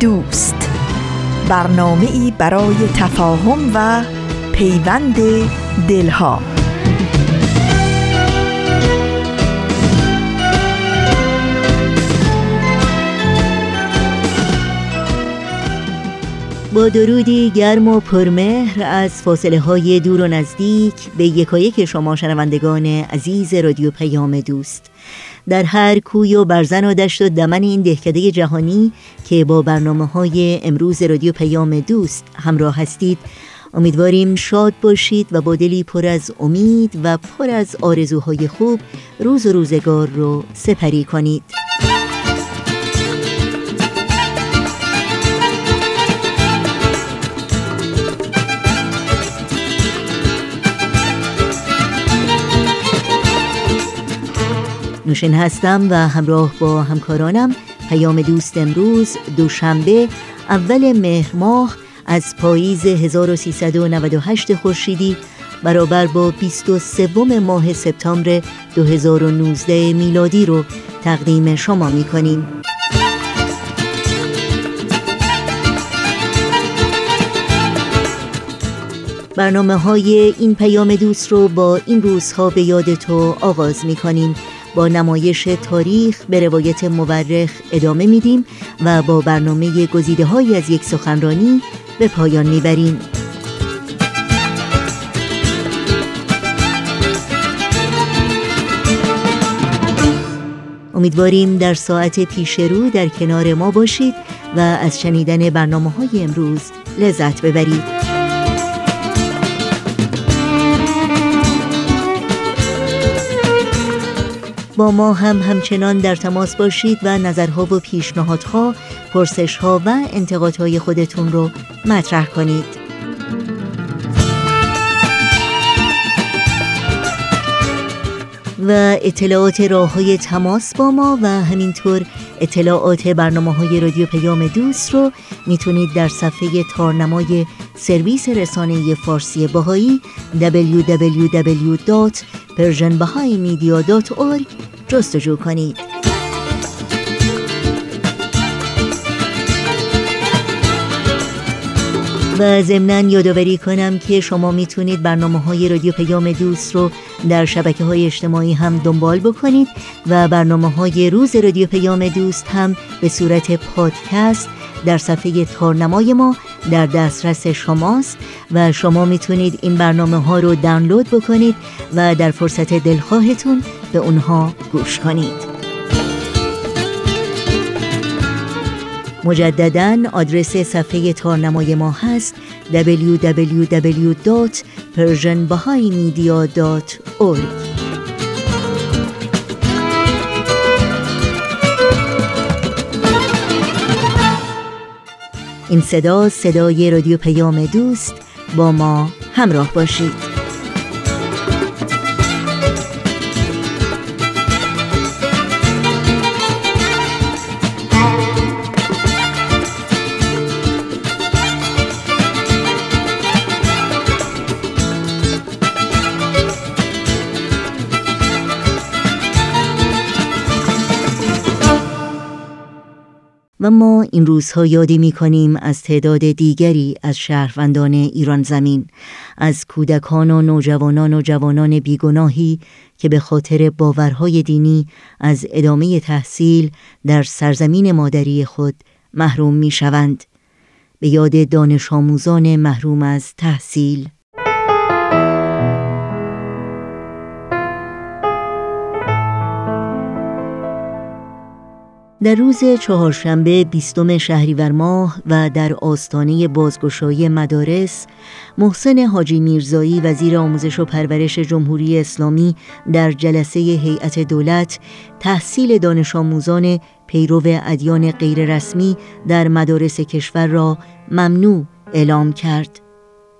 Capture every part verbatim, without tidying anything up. دوست، برنامه‌ای برای تفاهم و پیوند دلها. با درودی گرم و پرمهر از فاصله‌های دور و نزدیک به یکایک شما شنوندگان عزیز رادیو پیام دوست، در هر کوی و برزن و دشت و دمن این دهکده جهانی که با برنامه‌های امروز رادیو پیام دوست همراه هستید، امیدواریم شاد باشید و با دلی پر از امید و پر از آرزوهای خوب روز و روزگار رو سپری کنید. نوشین هستم و همراه با همکارانم پیام دوست امروز دوشنبه اول مهر ماه از پاییز هزار و سیصد و نود و هشت خورشیدی برابر با بیست و سوم ماه سپتامبر دو هزار و نوزده میلادی رو تقدیم شما می‌کنیم. برنامه‌های این پیام دوست رو با این روزها به یاد تو آغاز می‌کنیم. با نمایش تاریخ به روایت مورّخ ادامه میدیم و با برنامه گزیده‌هایی از یک سخنرانی به پایان میبریم. امیدواریم در ساعت پیش رو در کنار ما باشید و از شنیدن برنامه‌های امروز لذت ببرید. با ما هم همچنان در تماس باشید و نظرها و پیشنهادها، پرسشها و انتقادهای خودتون رو مطرح کنید. و اطلاعات راه‌های تماس با ما و همینطور اطلاعات برنامه‌های رادیو پیام دوست رو میتونید در صفحه تارنمای سرویس رسانه فارسی باهایی دبلیو دبلیو دبلیو دات پرژن بهایی مدیا دات اورگ جستجو کنید. و ضمناً یادآوری کنم که شما میتونید برنامه‌های رادیو پیام دوست رو در شبکه‌های اجتماعی هم دنبال بکنید و برنامه‌های روز رادیو پیام دوست هم به صورت پادکست در صفحه تارنمای ما در دسترس شماست و شما میتونید این برنامه‌ها رو دانلود بکنید و در فرصت دلخواهتون به اونها گوش کنید. مجدداً آدرس صفحه تارنمای ما هست دبلیو دبلیو دبلیو دات پرژن بهایی مدیا دات اورگ. این صدا صدای رادیو پیام دوست، با ما همراه باشید. و ما این روزها یادی می کنیم از تعداد دیگری از شهروندان ایران زمین، از کودکان و نوجوانان و جوانان بیگناهی که به خاطر باورهای دینی از ادامه تحصیل در سرزمین مادری خود محروم می شوند. به یاد دانش آموزان محروم از تحصیل. در روز چهارشنبه بیستم شهریور ماه و در آستانه بازگشایی مدارس، محسن حاجی میرزایی وزیر آموزش و پرورش جمهوری اسلامی در جلسه هیئت دولت تحصیل دانش آموزان پیرو ادیان غیررسمی در مدارس کشور را ممنوع اعلام کرد.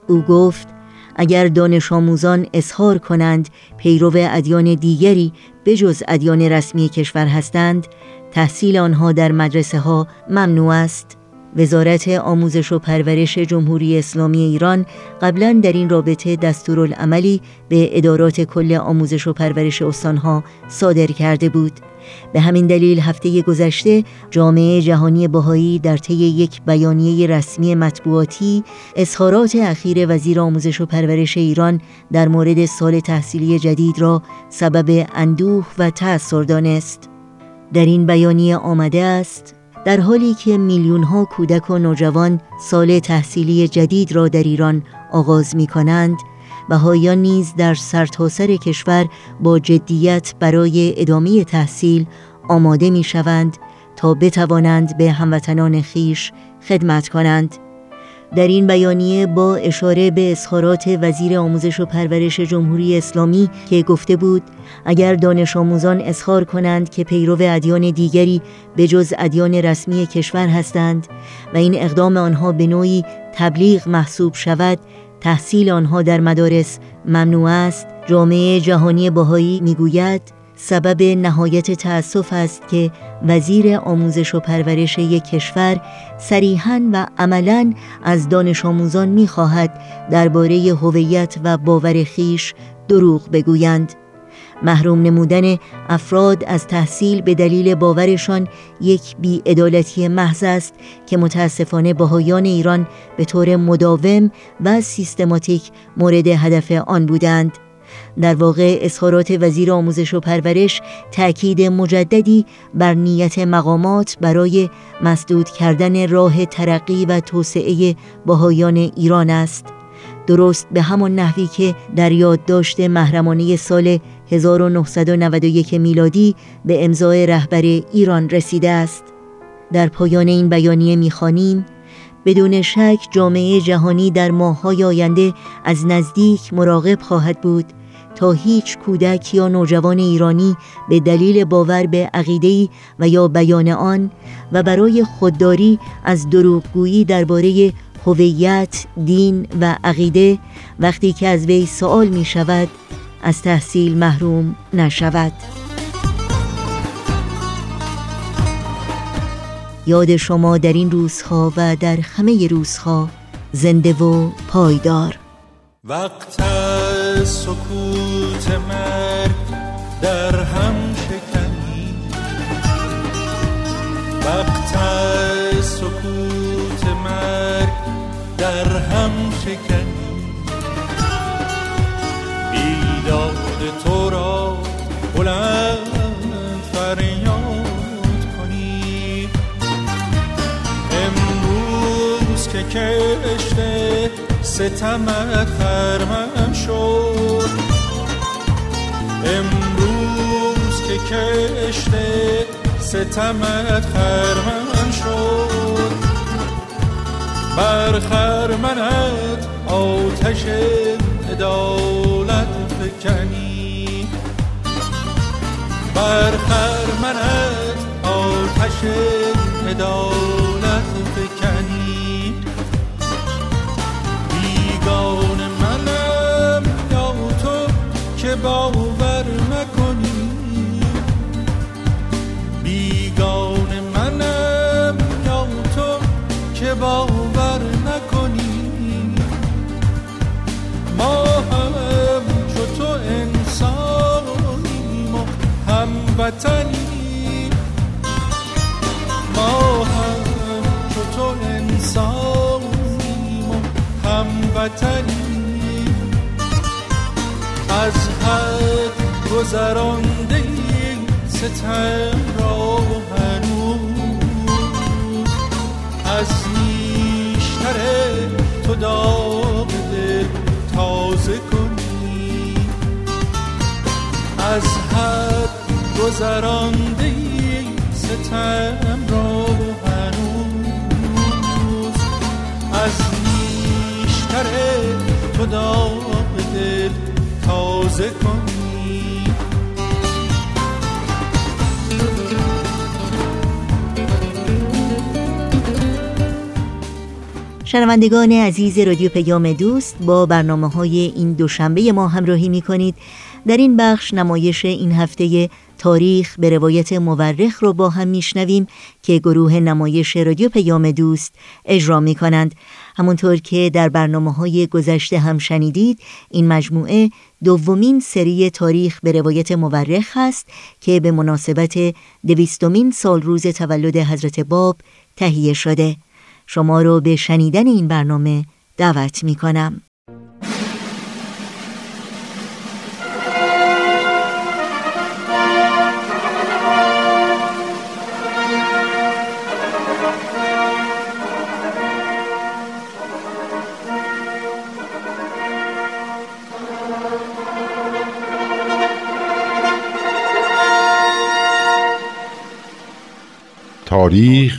او گفت اگر دانش آموزان اصرار کنند پیرو ادیان دیگری بجز ادیان رسمی کشور هستند، تحصیل آنها در مدرسه ها ممنوع است. وزارت آموزش و پرورش جمهوری اسلامی ایران قبلاً در این رابطه دستورالعملی به ادارات کل آموزش و پرورش استانها صادر کرده بود. به همین دلیل هفته گذشته جامعه جهانی بهایی در طی یک بیانیه رسمی مطبوعاتی اظهارات اخیر وزیر آموزش و پرورش ایران در مورد سال تحصیلی جدید را سبب اندوه و تأثیر دانست. در این بیانیه آمده است: در حالی که میلیون‌ها کودک و نوجوان سال تحصیلی جدید را در ایران آغاز می‌کنند، بهایان نیز در سرتاسر کشور با جدیت برای ادامه تحصیل آماده می‌شوند تا بتوانند به هموطنان خویش خدمت کنند. در این بیانیه با اشاره به اظهارات وزیر آموزش و پرورش جمهوری اسلامی که گفته بود اگر دانش آموزان اصرار کنند که پیرو ادیان دیگری به جز ادیان رسمی کشور هستند و این اقدام آنها به نوعی تبلیغ محسوب شود، تحصیل آنها در مدارس ممنوع است، جامعه جهانی بهایی میگوید سبب نهایت تأسف است که وزیر آموزش و پرورش یک کشور صریحاً و عملاً از دانش آموزان می‌خواهد درباره هویت و باور خویش دروغ بگویند. محروم نمودن افراد از تحصیل به دلیل باورشان یک بی‌عدالتی محض است که متأسفانه بهایان ایران به طور مداوم و سیستماتیک مورد هدف آن بودند. در واقع اظهارات وزیر آموزش و پرورش تأکید مجددی بر نیت مقامات برای مسدود کردن راه ترقی و توسعه بهایان ایران است، درست به همان نحوی که در یادداشت محرمانه سال هزار و نهصد و نود و یک میلادی به امضای رهبر ایران رسیده است. در پایان این بیانیه می‌خوانیم: بدون شک جامعه جهانی در ماه‌های آینده از نزدیک مراقب خواهد بود تا هیچ کودک یا نوجوان ایرانی به دلیل باور به عقیده‌ای و یا بیان آن و برای خودداری از دروغگویی درباره هویت، دین و عقیده وقتی که از وی سؤال می شود از تحصیل محروم نشود. یاد شما در این روزها و در همه روزها زنده و پایدار. وقت سکوت مرگ در هم شکنی، وقت سکوت مرگ در هم شکنی، بیداد تو را بلند فریاد کنی. امروز که کشته ستمت خرمن شد، امروز که کشته ستمت خرمن شد، بر خرمنت آتش عدالت فکنی، بر خرمنت آتش عدالت فکنی. باور نکنی، بیگانه منم یا تو که باور نکنی. ما هم چو تو انسانیم و هموطنیم، ما هم چو تو انسانیم و هموطنیم. از حد گذرانده این ستم را هنوز، از نیشتر تو داغ دل تازه کنی. از حد گذرانده این ستم عشقم را هنوز از نیشتر تو داغ دل تازه کنی. شنوندگان عزیز رادیو پیام دوست، با برنامه‌های این دوشنبه ما همراهی می‌کنید. در این بخش نمایش این هفته تاریخ به روایت مورّخ رو با هم میشنویم که گروه نمایش رادیو پیام دوست اجرا میکنند. همونطور که در برنامه‌های گذشته هم شنیدید، این مجموعه دومین سری تاریخ به روایت مورّخ هست که به مناسبت دویستمین سالروز تولد حضرت باب تهیه شده. شما رو به شنیدن این برنامه دعوت میکنم. تاریخ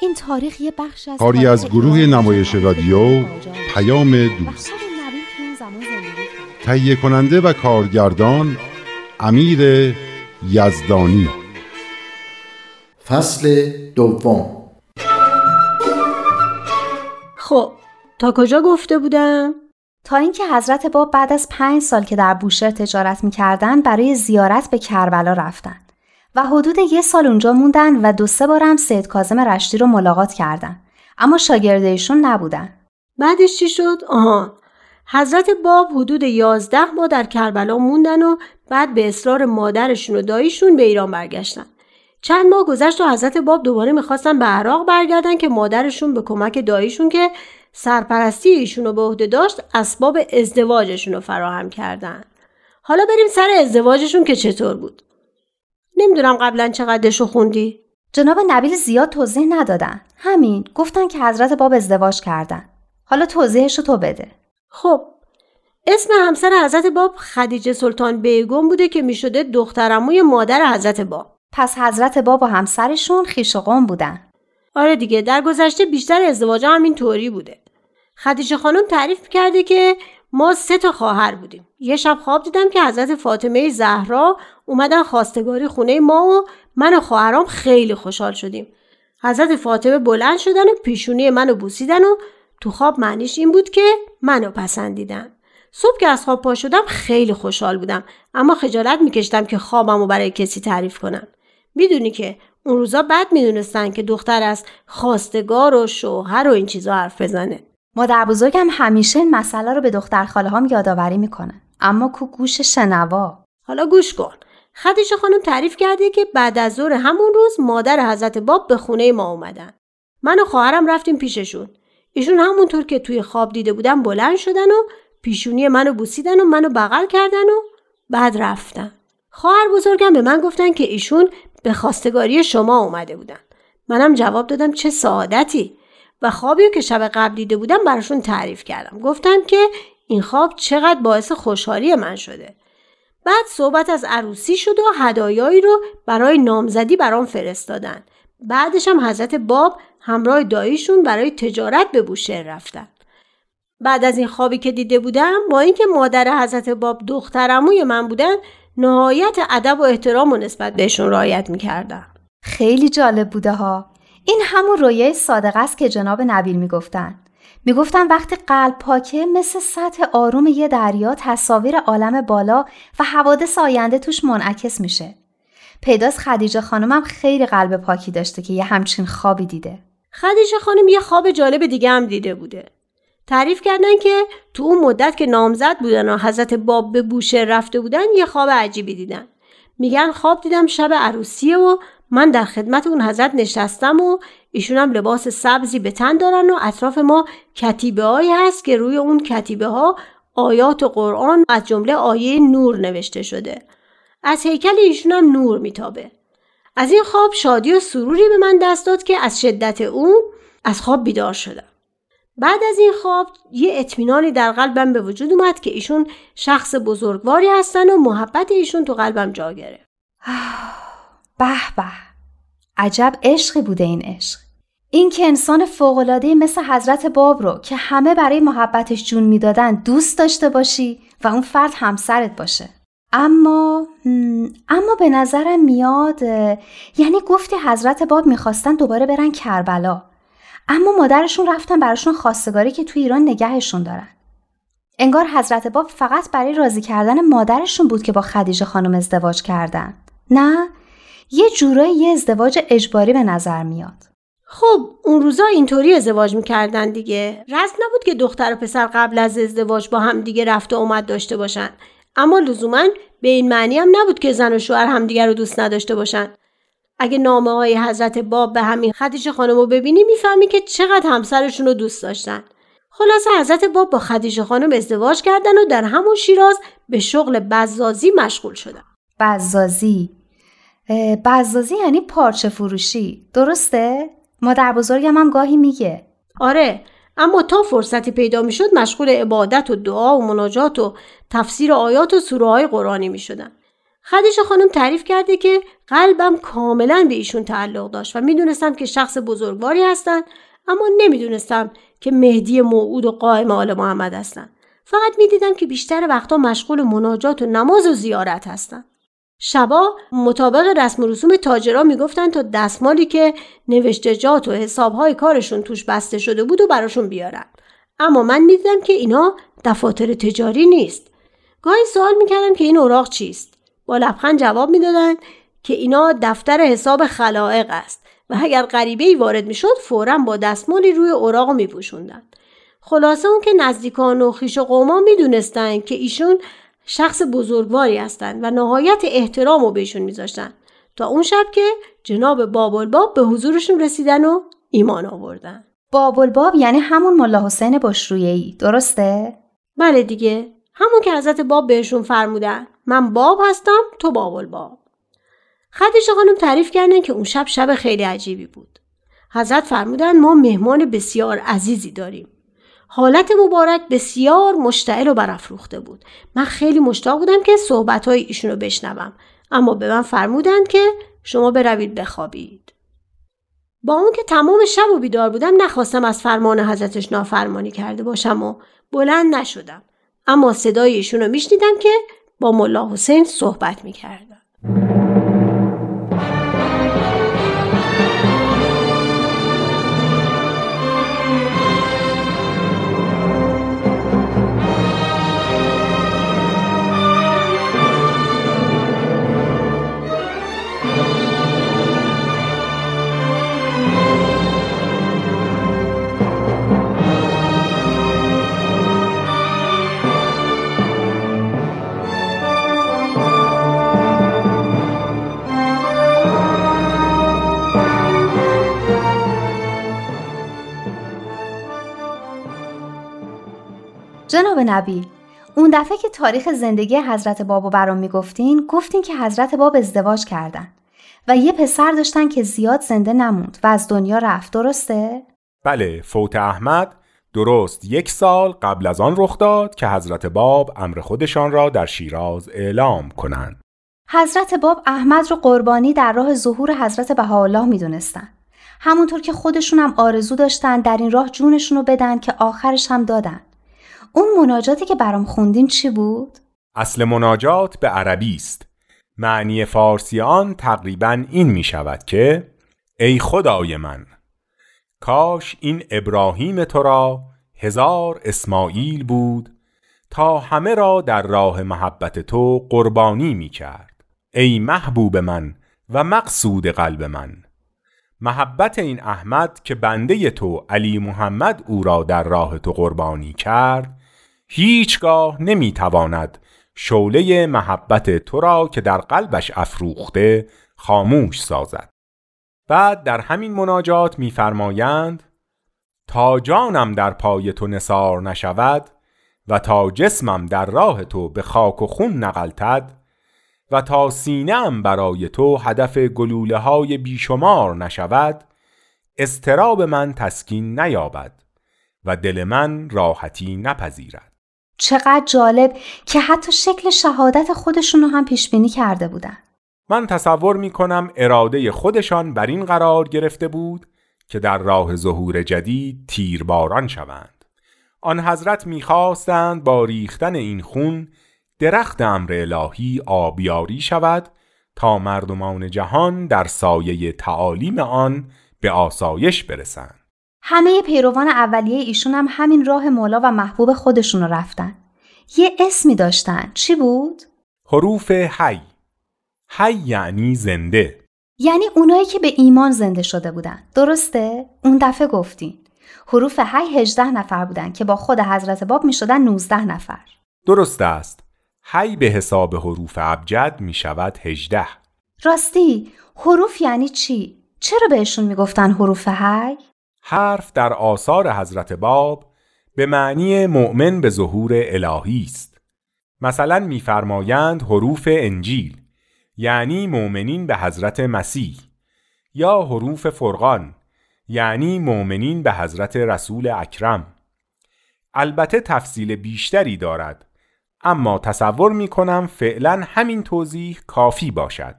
این تاریخ یه بخش از کاری از گروه نمایش رادیو پیام دوست، تهیه کننده و کارگردان امیر یزدانی. فصل دوم. خب تا کجا گفته بودم؟ تا اینکه حضرت باب بعد از پنج سال که در بوشهر تجارت می‌کردن برای زیارت به کربلا رفتن و حدود یه سال اونجا موندن و دو سه بارم سید کاظم رشتی رو ملاقات کردن، اما شاگرد ایشون نبودن. بعدش چی شد؟ آها، حضرت باب حدود یازده ماه در کربلا موندن و بعد به اصرار مادرشون و داییشون به ایران برگشتن. چند ماه گذشت و حضرت باب دوباره میخواستن به عراق برگردن که مادرشون به کمک داییشون که سرپرستی ایشون رو به عهده داشت، اسباب ازدواجشون رو فراهم کردن. حالا بریم سر ازدواجشون که چطور بود. نمیدونم قبلا چقدرشو خوندی؟ جناب نبیل زیاد توضیح ندادن. همین گفتن که حضرت باب ازدواج کردن. حالا توضیحشو تو بده. خب اسم همسر حضرت باب خدیجه سلطان بیگم بوده که میشده دخترعموی مادر حضرت باب. پس حضرت باب و همسرشون خویش و قوم بودن. آره دیگه، در گذشته بیشتر ازدواجا هم این طوری بوده. خدیجه خانم تعریف کرده که ما سه تا خواهر بودیم. یه شب خواب دیدم که حضرت فاطمه زهرا اومدن خواستگاری خونه ما و من و خواهرام خیلی خوشحال شدیم. حضرت فاطمه بلند شدن و پیشونی منو بوسیدن و تو خواب معنیش این بود که منو پسندیدن. صبح که از خواب پا شدم خیلی خوشحال بودم، اما خجالت میکشتم که خوابمو برای کسی تعریف کنم. میدونی که اون روزا بد میدونستن که دختر از خواستگار و شوهر و این چیزا حرف بزنه. مادر بزرگم همیشه این مسئله رو به دختر خاله هام یادآوری میکنه، اما کو گوش شنوا. حالا گوش کن. خدیجه خانم تعریف کرده که بعد از ظهر همون روز مادر حضرت باب به خونه ما اومدن. من و خواهرم رفتیم پیششون. ایشون همونطور که توی خواب دیده بودن بلند شدن و پیشونی منو بوسیدن و منو بغل کردن و بعد رفتن. خواهر بزرگم به من گفتن که ایشون به خواستگاری شما اومده بودن. منم جواب دادم چه سعادتی، و خوابی که شب قبل دیده بودم براشون تعریف کردم. گفتم که این خواب چقدر باعث خوشحالی من شده. بعد صحبت از عروسی شد و هدایایی رو برای نامزدی برام فرستادن. بعدش هم حضرت باب همراه داییشون برای تجارت به بوشهر رفتن. بعد از این خوابی که دیده بودم، با اینکه مادر حضرت باب دخترعموی من بودن، نهایت ادب و احترام و نسبت بهشون رعایت می‌کردم. خیلی جالب بوده ها. این همون رویای صادقه است که جناب نبیل میگفتن. میگفتن وقتی قلب پاکه، مثل سطح آروم یه دریا تصاویر عالم بالا و حوادث آینده توش منعکس میشه. پیداست خدیجه خانمم خیلی قلب پاکی داشته که یه همچین خوابی دیده. خدیجه خانم یه خواب جالب دیگه هم دیده بوده. تعریف کردن که تو اون مدت که نامزد بودن و حضرت باب به بوشهر رفته بودن، یه خواب عجیبی دیدن. میگن خواب دیدم شب عروسیه و من در خدمت اون حضرت نشستم و ایشون هم لباس سبزی به تن دارن و اطراف ما کتیبه هایی هست که روی اون کتیبه ها آیات و قرآن از جمله آیه نور نوشته شده. از هیکل ایشون هم نور میتابه. از این خواب شادی و سروری به من دست داد که از شدت اون از خواب بیدار شدم. بعد از این خواب یه اطمینانی در قلبم به وجود اومد که ایشون شخص بزرگواری هستن و محبت ایشون تو قلبم جا گرفت. به به، عجب عشقی بوده این عشق. این که انسان فوق‌العاده‌ای مثل حضرت باب رو که همه برای محبتش جون میدادن دوست داشته باشی و اون فرد همسرت باشه. اما اما به نظرم میاد، یعنی گفتی حضرت باب میخواستن دوباره برن کربلا، اما مادرشون رفتن براشون خواستگاری که توی ایران نگهشون دارن. انگار حضرت باب فقط برای راضی کردن مادرشون بود که با خدیجه خانم ازدواج کردن. نه، یه جورایی یه ازدواج اجباری به نظر میاد. خب اون روزا اینطوری ازدواج میکردن دیگه. رسم نبود که دختر و پسر قبل از ازدواج با هم دیگه رفت و اومد داشته باشن، اما لزوماً به این معنی هم نبود که زن و شوهر همدیگه رو دوست نداشته باشن. اگه نامه‌های حضرت باب به همین خدیجه خانمو ببینی میفهمی که چقدر همسرشون رو دوست داشتن. خلاصه حضرت باب با خدیجه خانم ازدواج کردن و در همون شیراز به شغل بزازی مشغول شدن. بزازی بزازی یعنی پارچه فروشی، درسته؟ مادر بزرگم هم گاهی میگه. آره، اما تا فرصتی پیدا میشد مشغول عبادت و دعا و مناجات و تفسیر آیات و سوره های قرآنی میشدن. خدیجه خانم تعریف کرده که قلبم کاملا به ایشون تعلق داشت و میدونستم که شخص بزرگواری هستن، اما نمیدونستم که مهدی موعود و قائم آل محمد هستن. فقط میدیدم که بیشتر وقتا مشغول مناجات و نماز و زیارت هستن. شبا مطابق رسم و رسوم تاجرا میگفتن تا دستمالی که نوشتجات و حسابهای کارشون توش بسته شده بود و براشون بیارن، اما من میدیدم که اینا دفاتر تجاری نیست. گاهی سوال میکردم که این اوراق چیست؟ با لبخند جواب میدادن که اینا دفتر حساب خلائق است و اگر غریبه‌ای وارد میشد فوراً با دستمالی روی اوراق میپوشوندن. خلاصه اون که نزدیکان و خویش و قوما میدونستن که ایشون شخص بزرگواری هستند و نهایت احترام رو بهشون میذاشتن، تا اون شب که جناب بابالباب به حضورشون رسیدن و ایمان آوردن. بابالباب یعنی همون ملا حسین باشرویه‌ای، درسته؟ بله دیگه، همون که حضرت باب بهشون فرمودن من باب هستم تو بابالباب. خدیجه خانم تعریف کردن که اون شب شب خیلی عجیبی بود. حضرت فرمودن ما مهمان بسیار عزیزی داریم. حالت مبارک بسیار مشتعل و برافروخته بود. من خیلی مشتاق بودم که صحبت‌های ایشون رو بشنوم، اما به من فرمودند که شما بروید بخوابید. با اون که تمام شب و بیدار بودم نخواستم از فرمان حضرتش نافرمانی کرده باشم و بلند نشدم، اما صدای ایشون رو میشنیدم که با ملا حسین صحبت می‌کردن. جناب نبی، اون دفعه که تاریخ زندگی حضرت بابو برام میگفتین، گفتین که حضرت باب ازدواج کردن و یه پسر داشتن که زیاد زنده نموند و از دنیا رفت، درسته؟ بله، فوت احمد درست یک سال قبل از آن رخ داد که حضرت باب امر خودشان را در شیراز اعلام کنند. حضرت باب احمد رو قربانی در راه ظهور حضرت بهاءالله میدونستن، همونطور که خودشون هم آرزو داشتن در این راه جونشون رو بدن که آخرش هم دادن. اون مناجاتی که برام خوندین چی بود؟ اصل مناجات به عربی است. معنی فارسی آن تقریباً این می شود که ای خدای من، کاش این ابراهیم تو را هزار اسماعیل بود تا همه را در راه محبت تو قربانی می کرد. ای محبوب من و مقصود قلب من، محبت این احمد که بنده تو علی محمد او را در راه تو قربانی کرد هیچگاه نمیتواند شعله محبت تو را که در قلبش افروخته خاموش سازد. بعد در همین مناجات می‌فرمایند: تا جانم در پای تو نثار نشود و تا جسمم در راه تو به خاک و خون نقلتد و تا سینه‌ام برای تو هدف گلوله‌های بیشمار نشود، اضطراب من تسکین نیابد و دل من راحتی نپذیرد. چقدر جالب که حتی شکل شهادت خودشونو هم پیشبینی کرده بودن. من تصور میکنم اراده خودشان بر این قرار گرفته بود که در راه ظهور جدید تیرباران شوند. آن حضرت میخواستند با ریختن این خون درخت امر الهی آبیاری شود تا مردمان جهان در سایه تعالیم آن به آسایش برسند. همه پیروان اولیه ایشون هم همین راه مولا و محبوب خودشون رو رفتن. یه اسمی داشتن. چی بود؟ حروف حی. حی یعنی زنده. یعنی اونایی که به ایمان زنده شده بودن. درسته؟ اون دفعه گفتین. حروف حی هجده نفر بودن که با خود حضرت باب می شدن نوزده نفر. درست است. حی به حساب حروف ابجد می شود هجده. راستی، حروف یعنی چی؟ چرا بهشون می گفتن حروف حی؟ حرف در آثار حضرت باب به معنی مؤمن به ظهور الهی است. مثلا می‌فرمایند حروف انجیل یعنی مؤمنین به حضرت مسیح، یا حروف فرقان یعنی مؤمنین به حضرت رسول اکرم. البته تفصیل بیشتری دارد، اما تصور می‌کنم فعلا همین توضیح کافی باشد.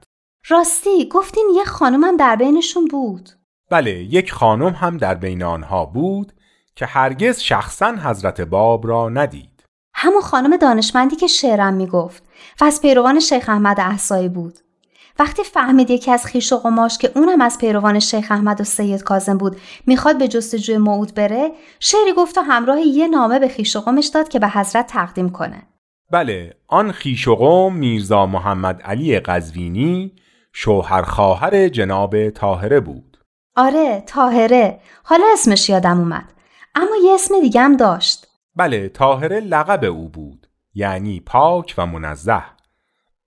راستی گفتین یه خانومم در بینشون بود. بله، یک خانم هم در بین آنها بود که هرگز شخصاً حضرت باب را ندید. همون خانم دانشمندی که شعرم میگفت و از پیروان شیخ احمد احسایی بود. وقتی فهمید یکی از خیش و قماش که اونم از پیروان شیخ احمد و سید کاظم بود میخواد به جستجوی موعود بره، شعری گفت و همراه یه نامه به خیش و قمش داد که به حضرت تقدیم کنه. بله، آن خیش و قم میرزا محمد علی قزوینی شوهر خواهر جناب طاهره بود. آره، طاهره. حالا اسمش یادم اومد، اما یه اسم دیگه هم داشت. بله، طاهره لقب او بود، یعنی پاک و منزه.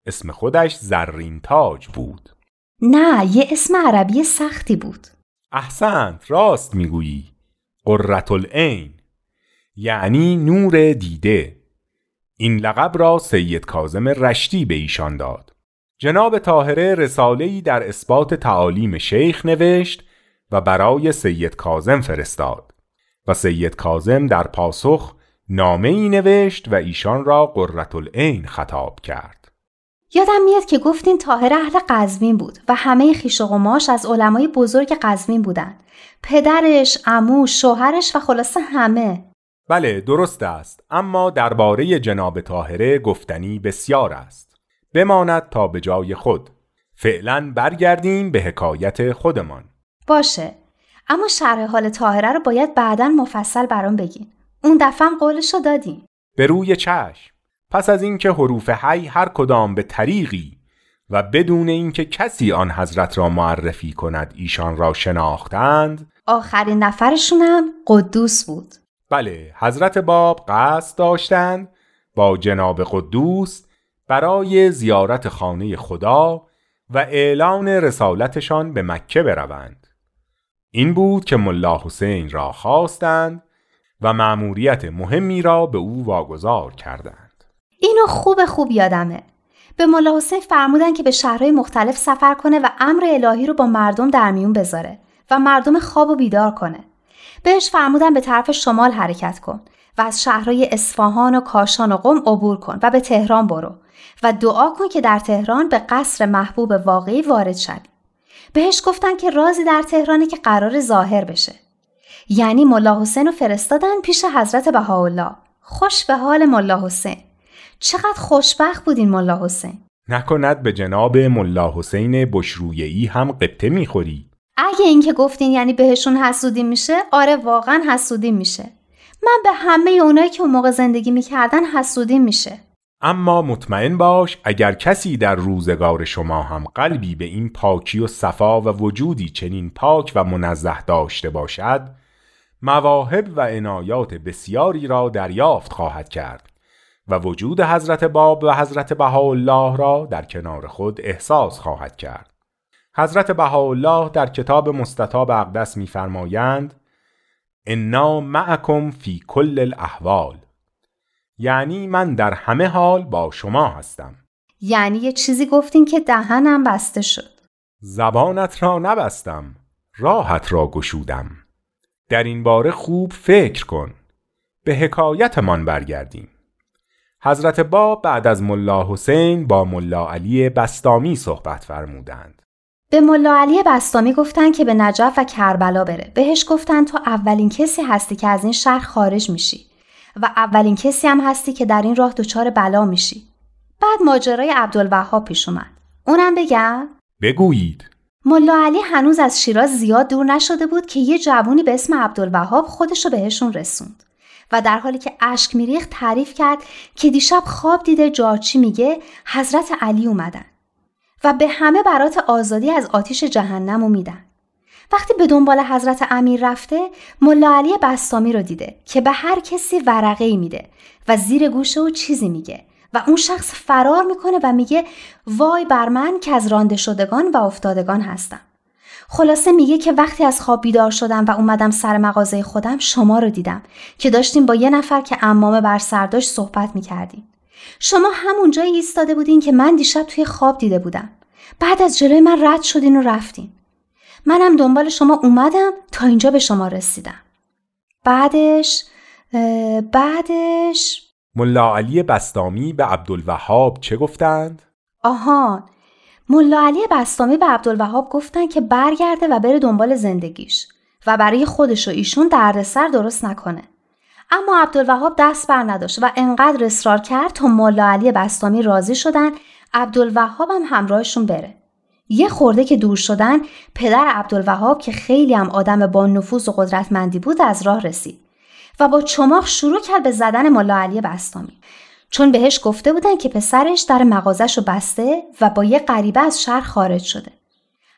اسم خودش زرین تاج بود. نه، یه اسم عربی سختی بود. احسنت، راست میگویی. قرة العین یعنی نور دیده. این لقب را سید کاظم رشتی به ایشان داد. جناب طاهره رساله‌ای در اثبات تعالیم شیخ نوشت و برای سید کاظم فرستاد و سید کاظم در پاسخ نامه‌ای نوشت و ایشان را قرةالعین خطاب کرد. یادم میاد که گفتین طاهره اهل قزوین بود و همه خیش و قماش از علمای بزرگ قزوین بودند. پدرش، عموش، شوهرش و خلاصه همه. بله، درست است، اما درباره جناب طاهره گفتنی بسیار است. بماند تا به جای خود. فعلا برگردیم به حکایت خودمان. باشه، اما شرح حال طاهره رو باید بعداً مفصل برام بگین. اون دفعه هم قولش رو دادیم. به روی چشم. پس از اینکه حروف حی هر کدام به طریقی و بدون اینکه کسی آن حضرت را معرفی کند ایشان را شناختند، آخرین نفرشون هم قدوس بود. بله، حضرت باب قصد داشتند با جناب قدوس برای زیارت خانه خدا و اعلان رسالتشان به مکه بروند. این بود که ملا حسین را خواستند و مأموریت مهمی را به او واگذار کردند. اینو خوب خوب یادمه. به ملا حسین فرمودن که به شهرهای مختلف سفر کنه و امر الهی رو با مردم در میون بذاره و مردم خواب و بیدار کنه. بهش فرمودن به طرف شمال حرکت کن و از شهرهای اصفهان و کاشان و قم عبور کن و به تهران برو و دعا کن که در تهران به قصر محبوب واقعی وارد شد. بهش گفتن که رازی در تهرانه که قرار ظاهر بشه. یعنی ملا حسین رو فرستادن پیش حضرت بهاءالله. خوش به حال ملا حسین. چقدر خوشبخت بود این ملا حسین. نکند به جناب ملا حسین بشرویه‌ای هم قبطه میخوری. اگه این که گفتین یعنی بهشون حسودی میشه، آره واقعا حسودی میشه. من به همه اونایی که اون موقع زندگی میکردن حسودی میشه. اما مطمئن باش اگر کسی در روزگار شما هم قلبی به این پاکی و صفا و وجودی چنین پاک و منزه داشته باشد، مواهب و عنایات بسیاری را دریافت خواهد کرد و وجود حضرت باب و حضرت بهاءالله را در کنار خود احساس خواهد کرد. حضرت بهاءالله در کتاب مستطاب اقدس می‌فرمایند: انا معکم فی کل الاحوال، یعنی من در همه حال با شما هستم. یعنی یه چیزی گفتین که دهنم بسته شد. زبانت را نبستم، راهت را گشودم. در این باره خوب فکر کن. به حکایتمان برگردیم. حضرت باب بعد از ملا حسین با ملا علی بسطامی صحبت فرمودند. به ملا علی بسطامی گفتن که به نجف و کربلا بره. بهش گفتن تو اولین کسی هستی که از این شهر خارج میشی و اولین کسی هم هستی که در این راه دچار بلا میشی. بعد ماجرای عبدالوهاب پیش اومد. اونم بگم؟ بگویید. ملا علی هنوز از شیراز زیاد دور نشده بود که یه جوونی به اسم عبدالوهاب خودشو بهشون رسوند و در حالی که اشک میریخت تعریف کرد که دیشب خواب دیده جارچی میگه حضرت علی اومدن و به همه برات آزادی از آتش جهنمو میدن. وقتی به دنبال حضرت امیر رفته، ملا علی بسطامی رو دیده که به هر کسی ورقه‌ای میده و زیر گوش او چیزی میگه و اون شخص فرار میکنه و میگه وای بر من که از رانده شدگان و افتادگان هستم. خلاصه میگه که وقتی از خواب بیدار شدم و اومدم سر مغازه خودم، شما رو دیدم که داشتیم با یه نفر که عمامه بر سر داشت صحبت میکردیم. شما همون جایی ایستاده بودین که من دیشب توی خواب دیده بودم. بعد از جلوی من رد شدین و رفتین. منم دنبال شما اومدم تا اینجا به شما رسیدم. بعدش بعدش ملا علی بسطامی به عبدالوهاب چه گفتند؟ آها، ملا علی بسطامی به عبدالوهاب گفتند که برگرده و بره دنبال زندگیش و برای خودش و ایشون دردسر درست نکنه. اما عبدالوهاب دست بر نداشت و انقدر اصرار کرد تا ملا علی بسطامی راضی شدن عبدالوهاب هم همراهشون بره. یه خورده که دور شدن، پدر عبدالوهاب که خیلی هم آدم با نفوذ و قدرتمندی بود از راه رسید و با چماق شروع کرد به زدن ملا علی بسطامی، چون بهش گفته بودن که پسرش در مغازه‌شو بسته و با یه غریبه از شهر خارج شده.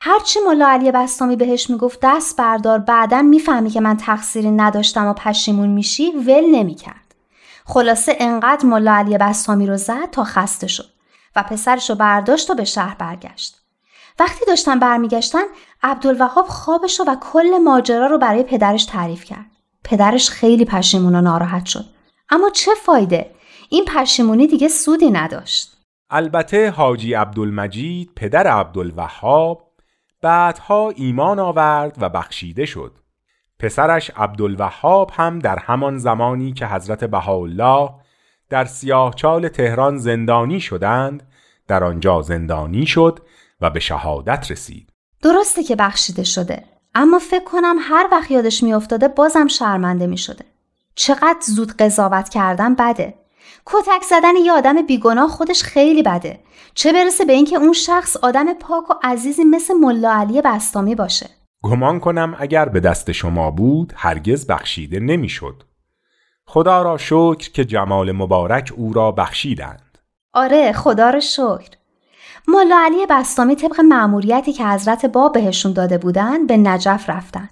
هرچی ملا علی بسطامی بهش میگفت دست بردار، بعدن میفهمی که من تقصیری نداشتم و پشیمون میشی، ول نمیکرد. خلاصه انقدر ملا علی بسطامی رو زد تا خسته شد و پسرشو برداشت و به شهر برگشت. وقتی داشتن برمیگشتن، عبدالوهاب خوابشو و کل ماجرا رو برای پدرش تعریف کرد. پدرش خیلی پشیمون و ناراحت شد. اما چه فایده؟ این پشیمونی دیگه سودی نداشت. البته حاجی عبدالمجید پدر عبدالوهاب بعدها ایمان آورد و بخشیده شد. پسرش عبدالوهاب هم در همان زمانی که حضرت بهاءالله در سیاهچال تهران زندانی شدند، در آنجا زندانی شد و به شهادت رسید. درسته که بخشیده شده، اما فکر کنم هر وقت یادش میافتاده بازم شرمنده میشده. چقدر زود قضاوت کردن بده. کتک زدن یه آدم بیگناه خودش خیلی بده، چه برسه به اینکه اون شخص آدم پاک و عزیزی مثل ملا علی بسطامی باشه. گمان کنم اگر به دست شما بود هرگز بخشیده نمیشد. خدا را شکر که جمال مبارک او را بخشیدند. آره، خدا را شکر. ملا علی بسطامی طبق مأموریتی که حضرت باب بهشون داده بودن به نجف رفتن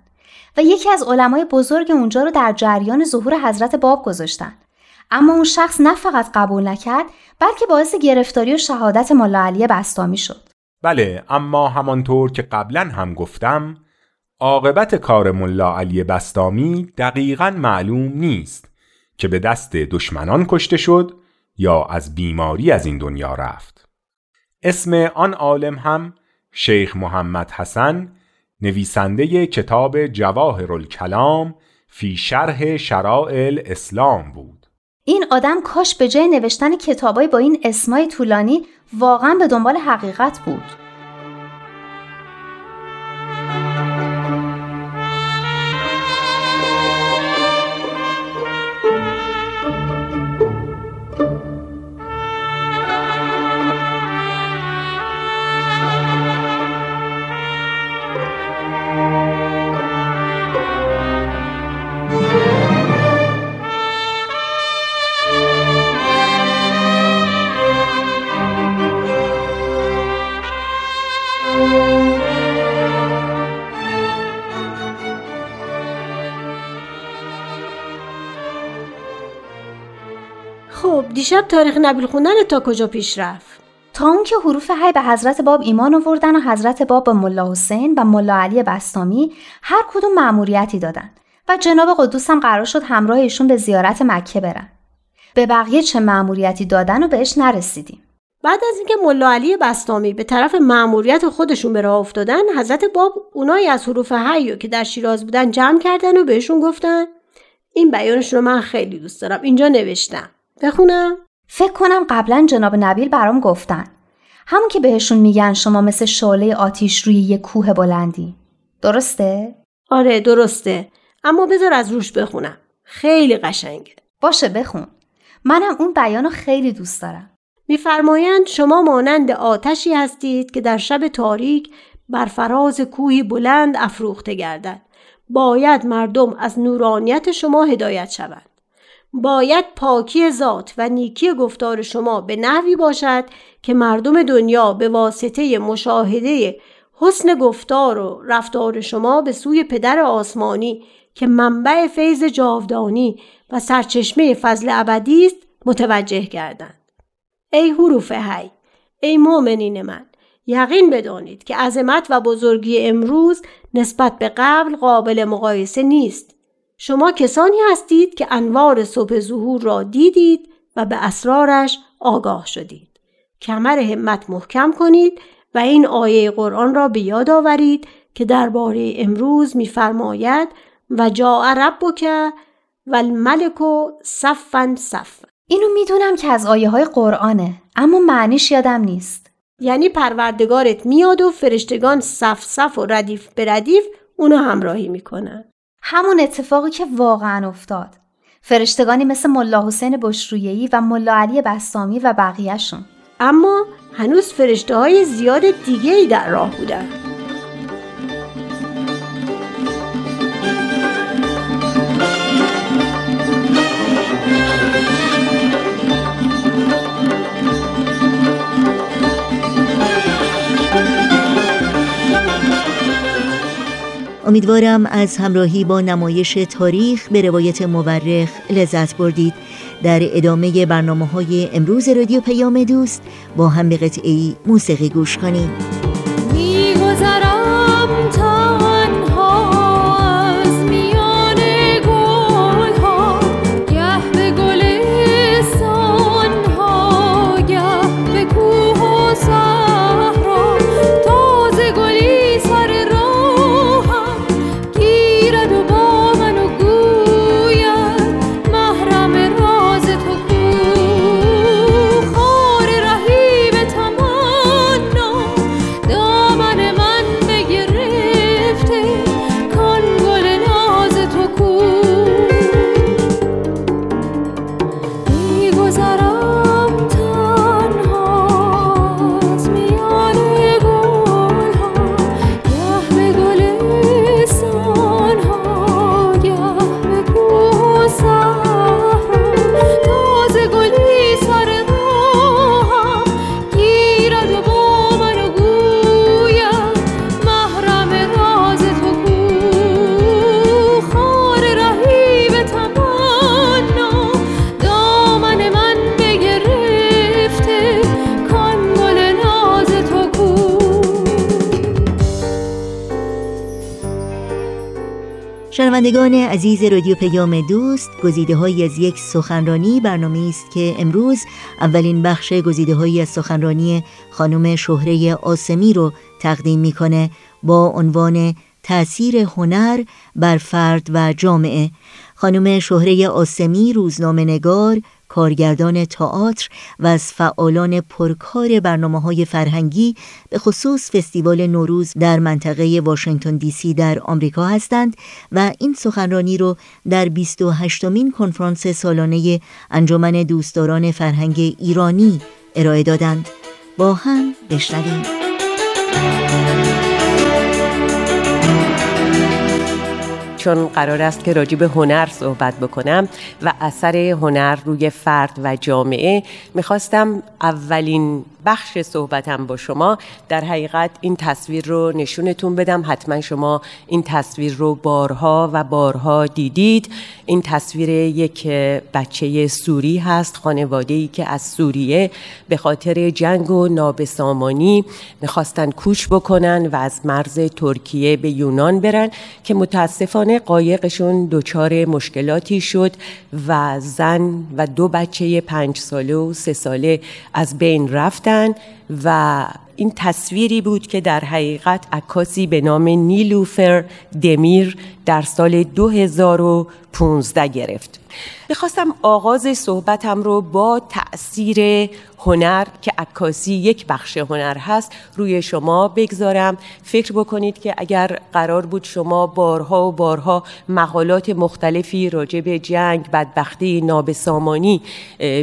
و یکی از علمای بزرگ اونجا رو در جریان ظهور حضرت باب گذاشتن. اما اون شخص نه فقط قبول نکرد، بلکه باعث گرفتاری و شهادت ملا علی بسطامی شد. بله، اما همانطور که قبلا هم گفتم، عاقبت کار ملا علی بسطامی دقیقاً معلوم نیست که به دست دشمنان کشته شد یا از بیماری از این دنیا رفت. اسم آن عالم هم شیخ محمد حسن، نویسنده کتاب جواهرالکلام فی شرح شرائع الاسلام بود. این آدم کاش به جای نوشتن کتابای با این اسمای طولانی واقعا به دنبال حقیقت بود. دیشب تاریخ نبیل خوندن تا کجا پیش رفت؟ تا اون که حروف حی به حضرت باب ایمان آوردن و حضرت باب به ملا حسین و ملا علی بسطامی هر کدوم مأموریتی دادن و جناب قدوس هم قرار شد همراه ایشون به زیارت مکه برن. به بقیه چه مأموریتی دادن و بهش نرسیدیم. بعد از اینکه ملا علی بسطامی به طرف مأموریت خودشون به راه افتادن، حضرت باب اونایی از حروف حی که در شیراز بودن جمع کردن و بهشون گفتن، این بیانش رو من خیلی دوست دارم، اینجا نوشتم، بخونم. فکر کنم قبلا جناب نبیل برام گفتن، همون که بهشون میگن شما مثل شعله آتیش روی یک کوه بلندی. درسته؟ آره درسته، اما بذار از روش بخونم، خیلی قشنگه. باشه بخون، منم اون بیانو خیلی دوست دارم. میفرمایند شما مانند آتشی هستید که در شب تاریک بر فراز کوهی بلند افروخته گردد. باید مردم از نورانیت شما هدایت شوند. باید پاکی ذات و نیکی گفتار شما به نحوی باشد که مردم دنیا به واسطه مشاهده حسن گفتار و رفتار شما به سوی پدر آسمانی که منبع فیض جاودانی و سرچشمه فضل ابدی است متوجه گردند. ای حروف حی، ای مؤمنین من، یقین بدانید که عظمت و بزرگی امروز نسبت به قبل قابل مقایسه نیست. شما کسانی هستید که انوار صبح ظهور را دیدید و به اسرارش آگاه شدید. کمر همت محکم کنید و این آیه قرآن را به یاد آورید که درباره امروز می‌فرماید و جاء ربک و الملک صفا صفا. اینو میدونم که از آیه های قرآنه، اما معنیش یادم نیست. یعنی پروردگارت میاد و فرشتگان صف صف و ردیف به ردیف اونو همراهی میکنن. همون اتفاقی که واقعا افتاد، فرشتگانی مثل ملا حسین بشرویه‌ای و ملا علی بسطامی و بقیه‌شون. اما هنوز فرشته های زیاد دیگه‌ای در راه بودن. امیدوارم از همراهی با نمایش تاریخ به روایت مورّخ لذت بردید. در ادامه برنامه‌های امروز رادیو پیام دوست با هم به قطعه‌ای موسیقی گوش کنیم. می‌گذرم تا شنوندگان عزیز رادیو پیام دوست، گزیده‌هایی از یک سخنرانی برنامه‌ای است که امروز اولین بخش گزیده‌هایی از سخنرانی خانم شهره آسمی رو تقدیم می‌کنه با عنوان تأثیر هنر بر فرد و جامعه. خانم شهره آسمی روزنامه‌نگار، کارگردان تئاتر و از فعالان پرکار برنامه‌های فرهنگی به خصوص فستیوال نوروز در منطقه واشنگتن دی سی در آمریکا هستند و این سخنرانی رو در بیست و هشتمین کنفرانس سالانه انجمن دوستداران فرهنگ ایرانی ارائه دادند. با هم بشنویم. چون قرار است که راجع به هنر صحبت بکنم و اثر هنر روی فرد و جامعه، میخواستم اولین بخش صحبتم با شما در حقیقت این تصویر رو نشونتون بدم. حتما شما این تصویر رو بارها و بارها دیدید. این تصویر یک بچه سوری هست، خانواده‌ای که از سوریه به خاطر جنگ و نابسامانی میخواستن کوچ بکنن و از مرز ترکیه به یونان برن که متاسفانه قایقشون دچار مشکلاتی شد و زن و دو بچه پنج ساله و سه ساله از بین رفتن. و این تصویری بود که در حقیقت عکاسی به نام نیلوفر دمیر در سال دو هزار و پانزده گرفت. میخواستم آغاز صحبتم رو با تأثیر هنر که عکاسی یک بخش هنر هست روی شما بگذارم. فکر بکنید که اگر قرار بود شما بارها و بارها مقالات مختلفی راجع به جنگ، بدبختی، نابسامانی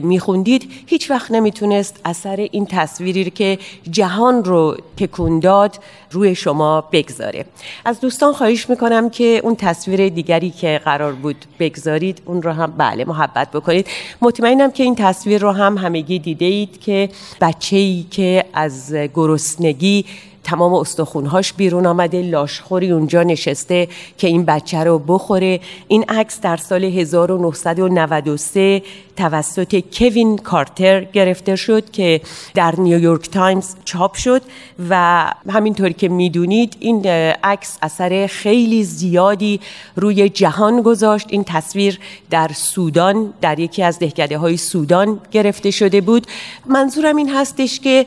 میخوندید، هیچ وقت نمیتونست اثر این تصویری که جهان رو تکون داد روی شما بگذاره. از دوستان خواهش میکنم که اون تصویر دیگری که قرار بود بگذارید اون رو هم بله محبت بکنید. مطمئنم که این تصویر رو هم همگی دیدید که بچه‌ای که از گرسنگی تمام استخونهاش بیرون آمده، لاشخوری اونجا نشسته که این بچه رو بخوره. این عکس در سال هزار و نهصد و نود و سه توسط کوین کارتر گرفته شد که در نیویورک تایمز چاپ شد و همینطور که میدونید این عکس اثر خیلی زیادی روی جهان گذاشت. این تصویر در سودان، در یکی از دهکده‌های سودان گرفته شده بود. منظورم این هستش که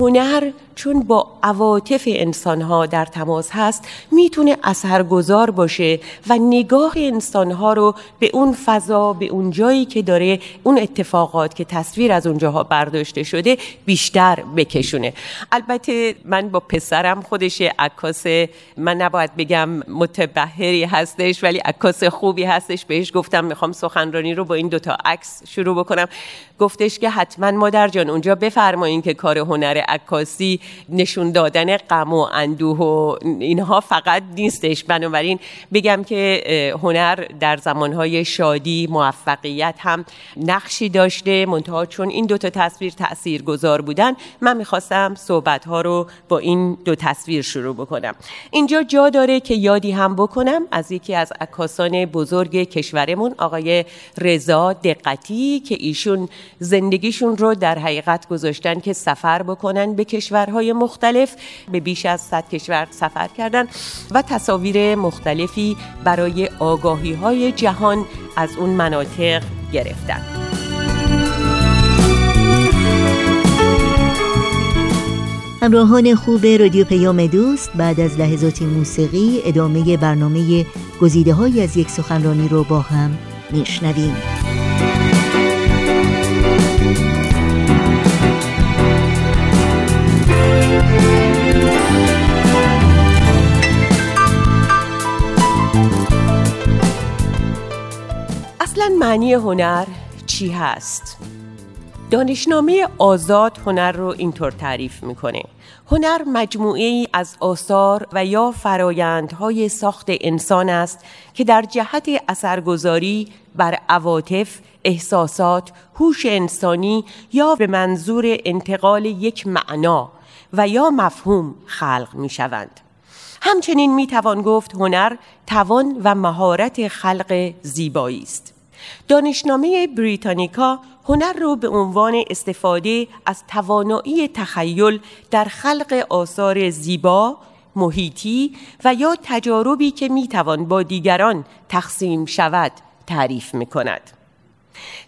هنر چون با عواطف انسانها در تماس هست میتونه اثرگذار باشه و نگاه انسانها رو به اون فضا، به اون جایی که داره، اون اتفاقات که تصویر از اونجاها برداشته شده بیشتر بکشونه. البته من با پسرم، خودش عکاس، من نباید بگم متبحری هستش ولی عکاس خوبی هستش، بهش گفتم میخوام سخنرانی رو با این دوتا عکس شروع بکنم. گفتش که حتما مادر جان اونجا بفرمایین که کار هنر عکاسی نشون دادن غم و اندوه و اینها فقط نیستش. بنابراین بگم که هنر در زمانهای شادی، موفقیت هم نقشی داشته، منتها چون این دو تا تصویر تاثیرگذار بودن من میخواستم صحبتها رو با این دو تصویر شروع بکنم. اینجا جا داره که یادی هم بکنم از یکی از عکاسان بزرگ کشورمون، آقای رضا دقتی، که ایشون زندگیشون رو در حقیقت گذاشتن که سفر بکنن به کشور های مختلف. به بیش از صد کشور سفر کردن و تصاویر مختلفی برای آگاهی های جهان از اون مناطق گرفتن. همراهان خوب رادیو پیام دوست، بعد از لحظات موسیقی ادامه برنامه گزیده های از یک سخنرانی رو با هم میشنویم. معنی هنر چی هست؟ دانشنامه آزاد هنر رو اینطور تعریف میکنه: هنر مجموعه‌ای از آثار و یا فرایندهای ساخت انسان است که در جهت اثرگذاری بر عواطف، احساسات، هوش انسانی یا به منظور انتقال یک معنا و یا مفهوم خلق میشوند. همچنین میتوان گفت هنر توان و مهارت خلق زیبایی است. دانشنامه بریتانیکا هنر رو به عنوان استفاده از توانایی تخیل در خلق آثار زیبا، محیطی و یا تجاربی که میتوان با دیگران تقسیم شود تعریف میکند.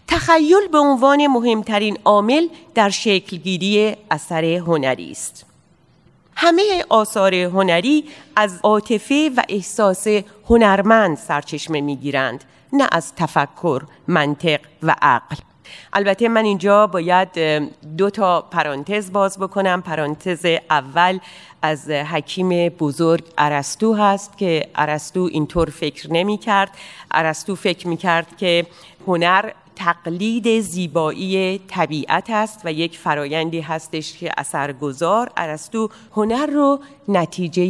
تخیل به عنوان مهمترین عامل در شکلگیری اثر هنری است. همه آثار هنری از عاطفه و احساس هنرمند سرچشمه میگیرند، نه از تفکر، منطق و عقل. البته من اینجا باید دو تا پرانتز باز بکنم. پرانتز اول از حکیم بزرگ ارسطو هست که ارسطو اینطور فکر نمی کرد. ارسطو فکر می کرد که هنر تقلید زیبایی طبیعت است و یک فرایندی هستش که اثرگذار. ارسطو هنر رو نتیجه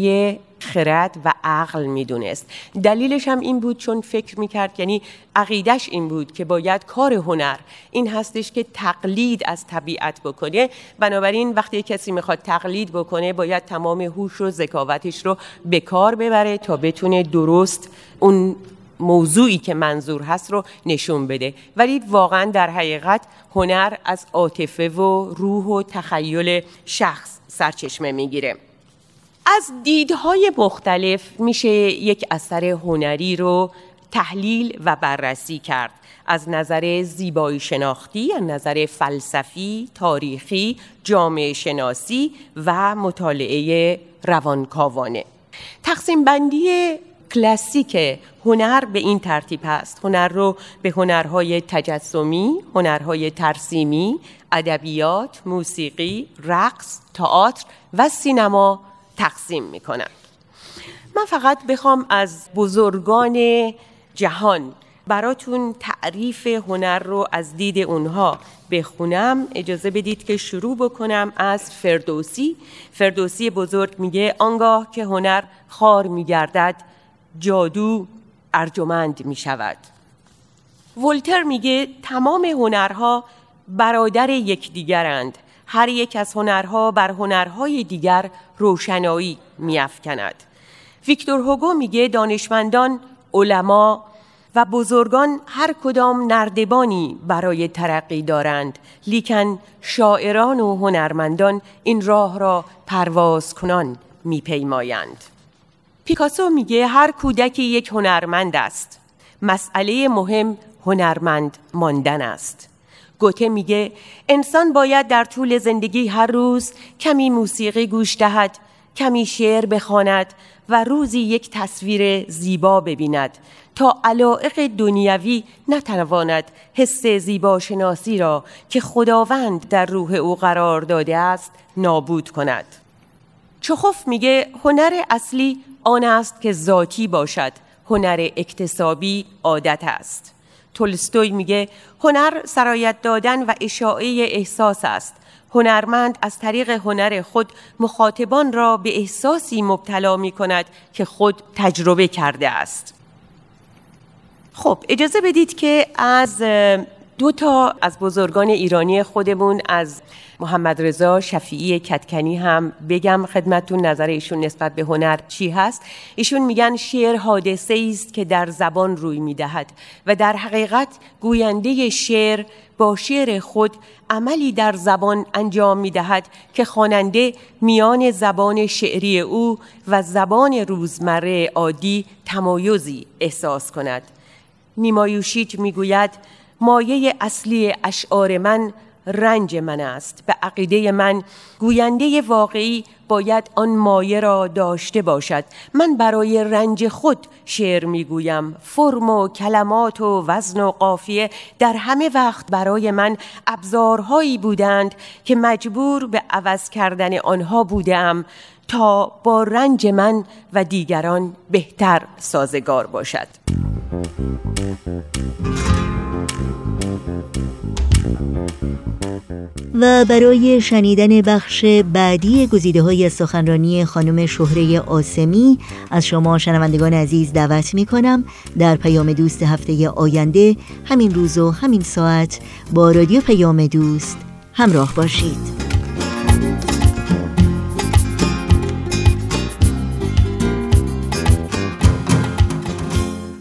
خرد و عقل میدونست. دلیلش هم این بود چون فکر میکرد، یعنی عقیدش این بود که باید کار هنر این هستش که تقلید از طبیعت بکنه. بنابراین وقتی کسی میخواد تقلید بکنه باید تمام هوش و ذکاوتش رو به کار ببره تا بتونه درست اون موضوعی که منظور هست رو نشون بده. ولی واقعا در حقیقت هنر از عاطفه و روح و تخیل شخص سرچشمه میگیره. از دیدهای مختلف میشه یک اثر هنری رو تحلیل و بررسی کرد، از نظر زیبایی شناختی، از نظر فلسفی، تاریخی، جامعه شناسی و مطالعه روانکاوانه. تقسیم بندی کلاسیک هنر به این ترتیب هست: هنر رو به هنرهای تجسمی، هنرهای ترسیمی، ادبیات، موسیقی، رقص، تئاتر و سینما تقسیم میکنن. من فقط بخوام از بزرگان جهان براتون تعریف هنر رو از دید اونها بخونم، اجازه بدید که شروع بکنم از فردوسی. فردوسی بزرگ میگه: آنگاه که هنر خار میگردد، جادو ارجمند میشود. ولتر میگه: تمام هنرها برادر یکدیگرند، هر یک از هنرها بر هنرهای دیگر روشنایی می‌افکند. ویکتور هوگو میگه: دانشمندان، علما و بزرگان هر کدام نردبانی برای ترقی دارند، لیکن شاعران و هنرمندان این راه را پرواز کنان می‌پیمایند. پیکاسو میگه: هر کودکی یک هنرمند است، مسئله مهم هنرمند ماندن است. گوته میگه: انسان باید در طول زندگی هر روز کمی موسیقی گوش دهد، کمی شعر بخواند و روزی یک تصویر زیبا ببیند تا علایق دنیوی نتواند حس زیبا شناسی را که خداوند در روح او قرار داده است نابود کند. چخوف میگه: هنر اصلی آن است که ذاتی باشد، هنر اکتسابی عادت است. تولستوی میگه: هنر سرایت دادن و اشاعه احساس است. هنرمند از طریق هنر خود مخاطبان را به احساسی مبتلا می کند که خود تجربه کرده است. خب اجازه بدید که از دو تا از بزرگان ایرانی خودمون، از محمد رضا شفیعی کتکنی هم بگم خدمتون نظر ایشون نسبت به هنر چی هست. ایشون میگن: شعر حادثه‌ای است که در زبان روی میدهد و در حقیقت گوینده شعر با شعر خود عملی در زبان انجام میدهد که خواننده میان زبان شعری او و زبان روزمره عادی تمایزی احساس کند. نیما یوشیج میگوید: مایه اصلی اشعار من رنج من است. به عقیده من گوینده واقعی باید آن مایه را داشته باشد. من برای رنج خود شعر میگویم. فرم و کلمات و وزن و قافیه در همه وقت برای من ابزارهایی بودند که مجبور به عوض کردن آنها بودم تا با رنج من و دیگران بهتر سازگار باشد. و برای شنیدن بخش بعدی گزیده‌های سخنرانی خانم شهره آسمی از شما شنوندگان عزیز دعوت می‌کنم در پیام دوست هفته آینده همین روز و همین ساعت با رادیو پیام دوست همراه باشید.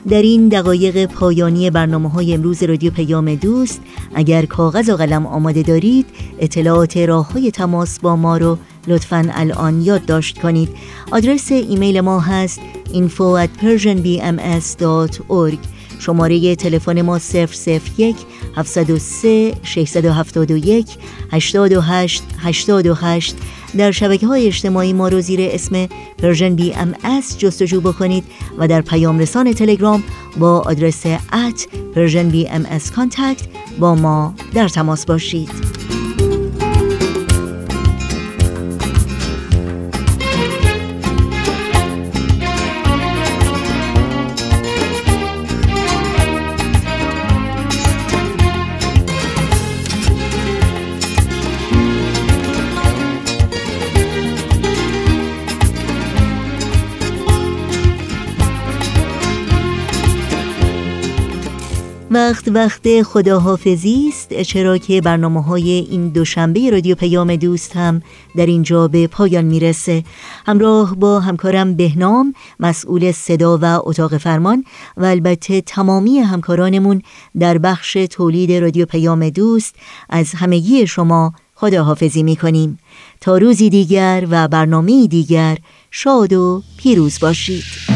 در این دقایق پایانی برنامه‌های امروز رادیو پیام دوست، اگر کاغذ و قلم آماده دارید اطلاعات راه‌های تماس با ما رو لطفاً الان یادداشت کنید. آدرس ایمیل ما هست info at persianbms dot org. شماره تلفن ما صفر صفر یک هفت صفر سه شش هفت یک هشت هشت هشت هشت. در شبکه‌های اجتماعی ما رو زیر اسم پرژن بی ام اس جستجو بکنید و در پیام رسان تلگرام با آدرس ات پرژن بی ام اس کانتکت با ما در تماس باشید. وقت وقت خداحافظی است، چرا که برنامه‌های این دوشنبه رادیو پیام دوست هم در اینجا به پایان میرسه. همراه با همکارم بهنام، مسئول صدا و اتاق فرمان، و البته تمامی همکارانمون در بخش تولید رادیو پیام دوست، از همگی شما خداحافظی می‌کنیم. تا روزی دیگر و برنامه‌ای دیگر، شاد و پیروز باشید.